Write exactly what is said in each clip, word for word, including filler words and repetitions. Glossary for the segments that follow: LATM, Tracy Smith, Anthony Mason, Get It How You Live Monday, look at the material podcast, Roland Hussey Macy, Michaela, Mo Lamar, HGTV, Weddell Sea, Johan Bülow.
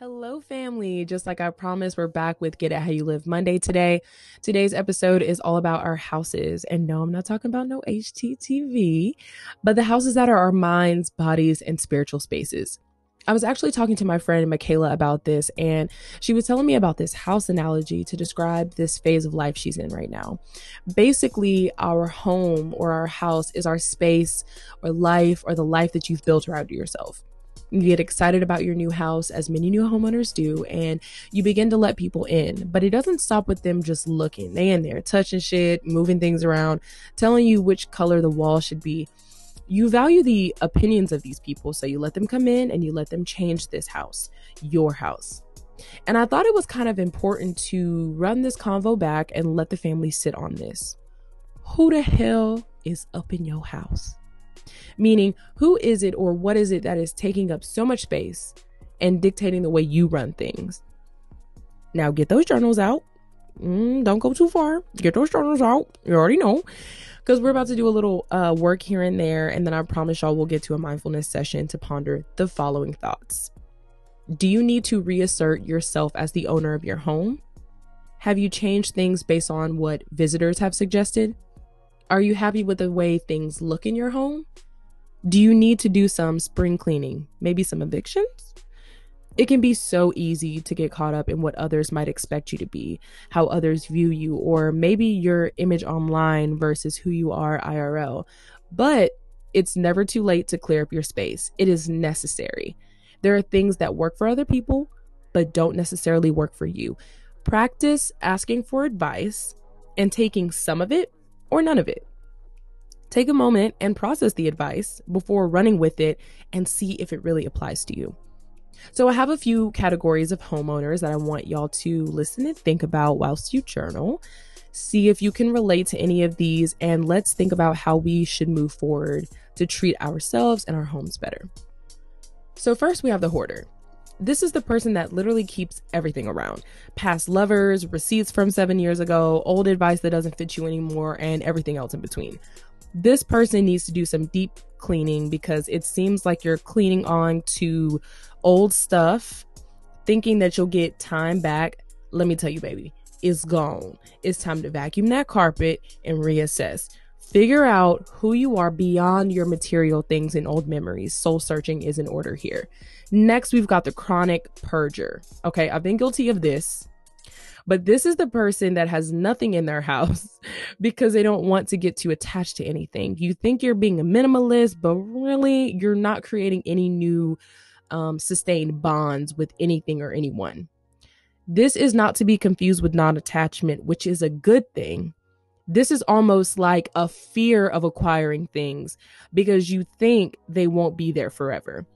Hello, family. Just like I promised, we're back with Get It How You Live Monday today. Today's episode is all about our houses. And no, I'm not talking about no H G T V, but the houses that are our minds, bodies, and spiritual spaces. I was actually talking to my friend Michaela about this, and she was telling me about this house analogy to describe this phase of life she's in right now. Basically, our home or our house is our space or life or the life that you've built around yourself. You get excited about your new house, as many new homeowners do, and you begin to let people in. But it doesn't stop with them just looking. They in there touching shit, moving things around, telling you which color the wall should be. You value the opinions of these people, so you let them come in and you let them change this house, your house. And I thought it was kind of important to run this convo back and let the family sit on this. Who the hell is up in your house? Meaning, who is it or what is it that is taking up so much space and dictating the way you run things? Now, get those journals out. Mm, don't go too far. Get those journals out. You already know. Because we're about to do a little uh, work here and there. And then I promise y'all we'll get to a mindfulness session to ponder the following thoughts. Do you need to reassert yourself as the owner of your home? Have you changed things based on what visitors have suggested? Are you happy with the way things look in your home? Do you need to do some spring cleaning? Maybe some evictions? It can be so easy to get caught up in what others might expect you to be, how others view you, or maybe your image online versus who you are I R L. But it's never too late to clear up your space. It is necessary. There are things that work for other people, but don't necessarily work for you. Practice asking for advice and taking some of it, or none of it. Take a moment and process the advice before running with it and see if it really applies to you. So I have a few categories of homeowners that I want y'all to listen and think about whilst you journal. See if you can relate to any of these, and let's think about how we should move forward to treat ourselves and our homes better. So first we have the hoarder. This is the person that literally keeps everything around. Past lovers, receipts from seven years ago, old advice that doesn't fit you anymore, and everything else in between. This person needs to do some deep cleaning because it seems like you're clinging on to old stuff, thinking that you'll get time back. Let me tell you, baby, it's gone. It's time to vacuum that carpet and reassess. Figure out who you are beyond your material things and old memories. Soul searching is in order here. Next, we've got the chronic purger. Okay, I've been guilty of this, but this is the person that has nothing in their house because they don't want to get too attached to anything. You think you're being a minimalist, but really you're not creating any new um, sustained bonds with anything or anyone. This is not to be confused with non-attachment, which is a good thing. This is almost like a fear of acquiring things because you think they won't be there forever.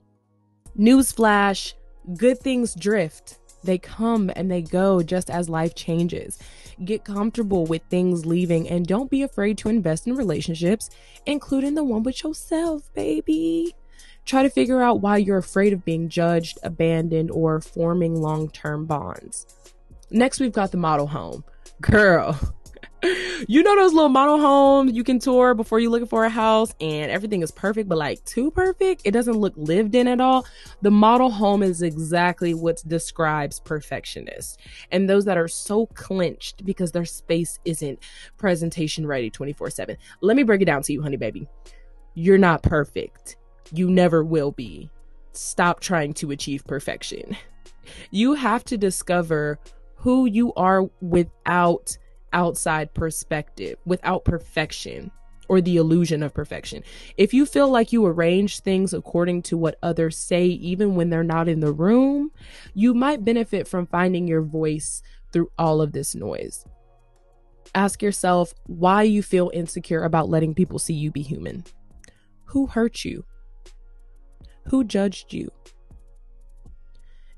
Newsflash, good things drift. They come and they go just as life changes. Get comfortable with things leaving and don't be afraid to invest in relationships, including the one with yourself, baby. Try to figure out why you're afraid of being judged, abandoned, or forming long-term bonds. Next, we've got the model home. Girl. You know those little model homes you can tour before you're looking for a house and everything is perfect, but like too perfect? It doesn't look lived in at all. The model home is exactly what describes perfectionists and those that are so clenched because their space isn't presentation ready twenty-four seven. Let me break it down to you, honey baby. You're not perfect. You never will be. Stop trying to achieve perfection. You have to discover who you are without outside perspective, without perfection or the illusion of perfection. If you feel like you arrange things according to what others say, even when they're not in the room, you might benefit from finding your voice through all of this noise. Ask yourself why you feel insecure about letting people see you be human. Who hurt you? Who judged you?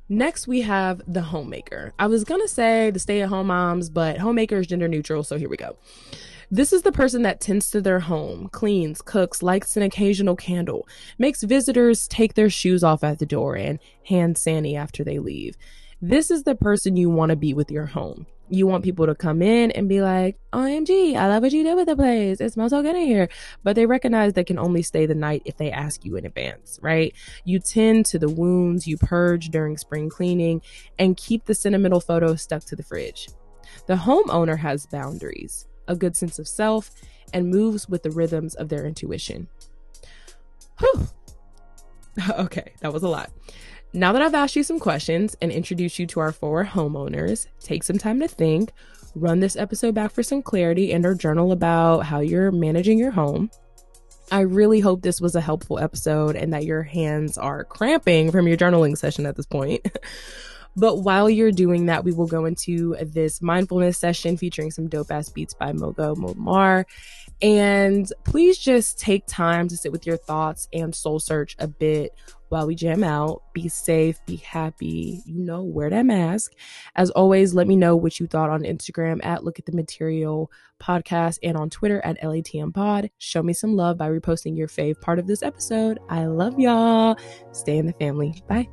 Next, we have the homemaker. I was going to say the stay-at-home moms, but homemaker is gender neutral, so here we go. This is the person that tends to their home, cleans, cooks, lights an occasional candle, makes visitors take their shoes off at the door, and hand sanitize after they leave. This is the person you want to be with your home. you want people to come in and be like, O M G, I love what you did with the place. It smells so good in here. But they recognize they can only stay the night if they ask you in advance, right? You tend to the wounds, you purge during spring cleaning, and keep the sentimental photos stuck to the fridge. The homeowner has boundaries, a good sense of self, and moves with the rhythms of their intuition. Whew. Okay, that was a lot. Now that I've asked you some questions and introduced you to our four homeowners, take some time to think, run this episode back for some clarity, and or journal about how you're managing your home. I really hope this was a helpful episode and that your hands are cramping from your journaling session at this point. But while you're doing that, we will go into this mindfulness session featuring some dope-ass beats by Mogo Mo Lamar. And please just take time to sit with your thoughts and soul search a bit while we jam out. Be safe, be happy, you know, wear that mask. As always, let me know what you thought on Instagram at Look at the Material Podcast and on Twitter at L A T M Pod. Show me some love by reposting your fave part of this episode. I love y'all. Stay in the family. Bye.